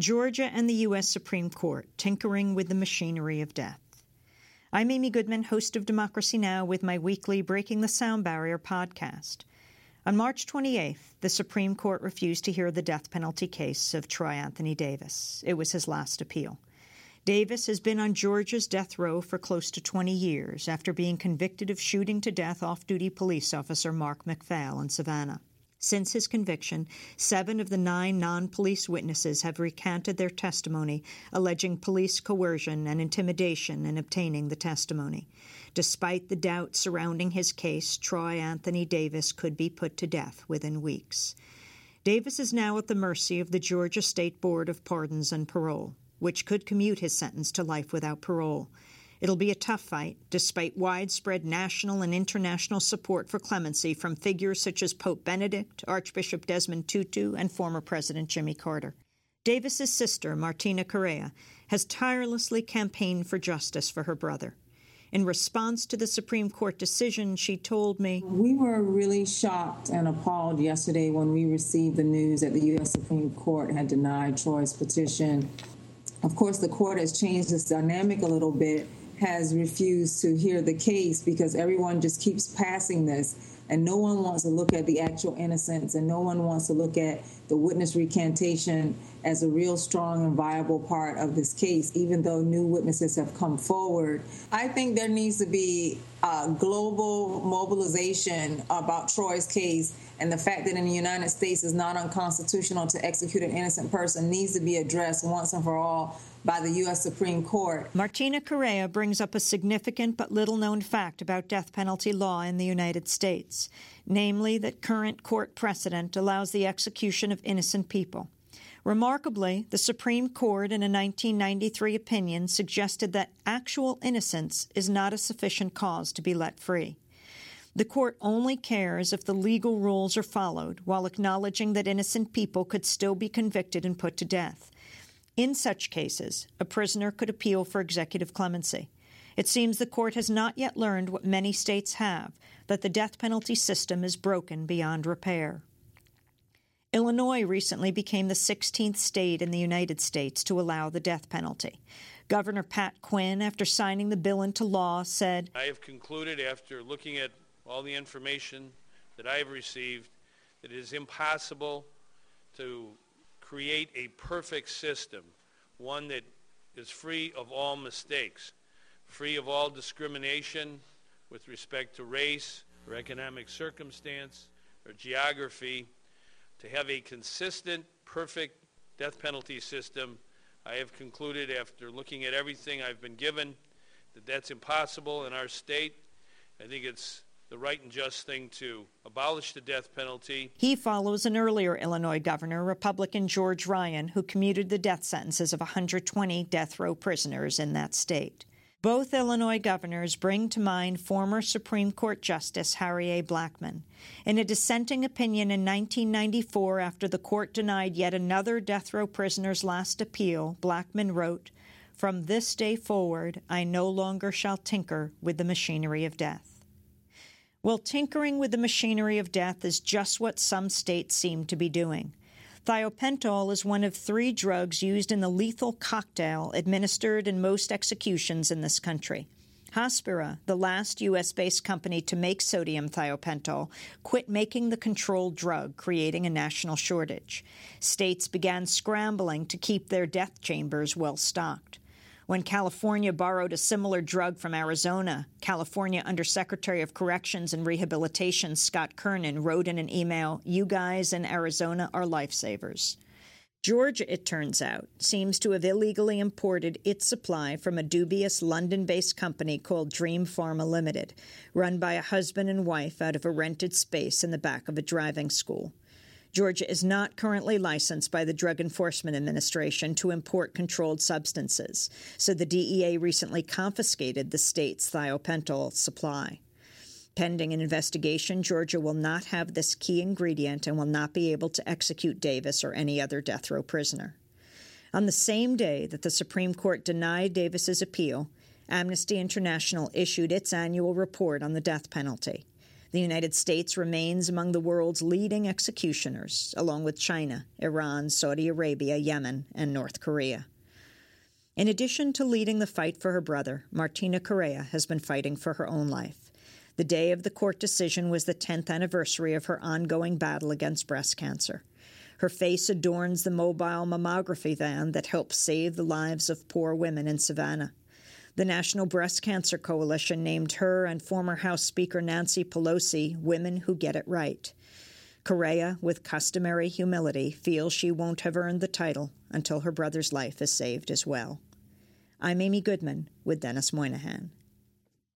Georgia and the U.S. Supreme Court, tinkering with the machinery of death. I'm Amy Goodman, host of Democracy Now! With my weekly Breaking the Sound Barrier podcast. On March 28th, the Supreme Court refused to hear the death penalty case of Troy Anthony Davis. It was his last appeal. Davis has been on Georgia's death row for close to 20 years after being convicted of shooting to death off-duty police officer Mark McPhail in Savannah. Since his conviction, 7 of the 9 non-police witnesses have recanted their testimony, alleging police coercion and intimidation in obtaining the testimony. Despite the doubt surrounding his case, Troy Anthony Davis could be put to death within weeks. Davis is now at the mercy of the Georgia State Board of Pardons and Parole, which could commute his sentence to life without parole. It'll be a tough fight, despite widespread national and international support for clemency from figures such as Pope Benedict, Archbishop Desmond Tutu, and former President Jimmy Carter. Davis's sister, Martina Correia, has tirelessly campaigned for justice for her brother. In response to the Supreme Court decision, she told me, "We were really shocked and appalled yesterday when we received the news that the U.S. Supreme Court had denied Troy's petition. Of course, the court has changed its dynamic a little bit, has refused to hear the case because everyone just keeps passing this, and no one wants to look at the actual innocence, and no one wants to look at the witness recantation as a real strong and viable part of this case, even though new witnesses have come forward. I think there needs to be global mobilization about Troy's case, and the fact that in the United States it's not unconstitutional to execute an innocent person needs to be addressed once and for all by the U.S. Supreme Court." Martina Correia brings up a significant but little-known fact about death penalty law in the United States, namely that current court precedent allows the execution of innocent people. Remarkably, the Supreme Court, in a 1993 opinion, suggested that actual innocence is not a sufficient cause to be let free. The court only cares if the legal rules are followed, while acknowledging that innocent people could still be convicted and put to death. In such cases, a prisoner could appeal for executive clemency. It seems the court has not yet learned what many states have, that the death penalty system is broken beyond repair. Illinois recently became the 16th state in the United States to allow the death penalty. Governor Pat Quinn, after signing the bill into law, said, "I have concluded, after looking at all the information that I have received, that it is impossible to create a perfect system, one that is free of all mistakes, free of all discrimination with respect to race or economic circumstance or geography. To have a consistent, perfect death penalty system, I have concluded, after looking at everything I've been given, that that's impossible in our state. I think it's the right and just thing to abolish the death penalty." He follows an earlier Illinois governor, Republican George Ryan, who commuted the death sentences of 120 death row prisoners in that state. Both Illinois governors bring to mind former Supreme Court Justice Harry A. Blackmun. In a dissenting opinion in 1994, after the court denied yet another death row prisoner's last appeal, Blackmun wrote, "From this day forward, I no longer shall tinker with the machinery of death." Well, tinkering with the machinery of death is just what some states seem to be doing. Thiopental is one of 3 drugs used in the lethal cocktail administered in most executions in this country. Hospira, the last U.S.-based company to make sodium thiopental, quit making the controlled drug, creating a national shortage. States began scrambling to keep their death chambers well-stocked. When California borrowed a similar drug from Arizona, California Undersecretary of Corrections and Rehabilitation Scott Kernan wrote in an email, "You guys in Arizona are lifesavers." Georgia, it turns out, seems to have illegally imported its supply from a dubious London-based company called Dream Pharma Limited, run by a husband and wife out of a rented space in the back of a driving school. Georgia is not currently licensed by the Drug Enforcement Administration to import controlled substances, so the DEA recently confiscated the state's thiopental supply. Pending an investigation, Georgia will not have this key ingredient and will not be able to execute Davis or any other death row prisoner. On the same day that the Supreme Court denied Davis's appeal, Amnesty International issued its annual report on the death penalty. The United States remains among the world's leading executioners, along with China, Iran, Saudi Arabia, Yemen, and North Korea. In addition to leading the fight for her brother, Martina Correia has been fighting for her own life. The day of the court decision was the 10th anniversary of her ongoing battle against breast cancer. Her face adorns the mobile mammography van that helped save the lives of poor women in Savannah. The National Breast Cancer Coalition named her and former House Speaker Nancy Pelosi Women Who Get It Right. Correia, with customary humility, feels she won't have earned the title until her brother's life is saved as well. I'm Amy Goodman with Denis Moynihan.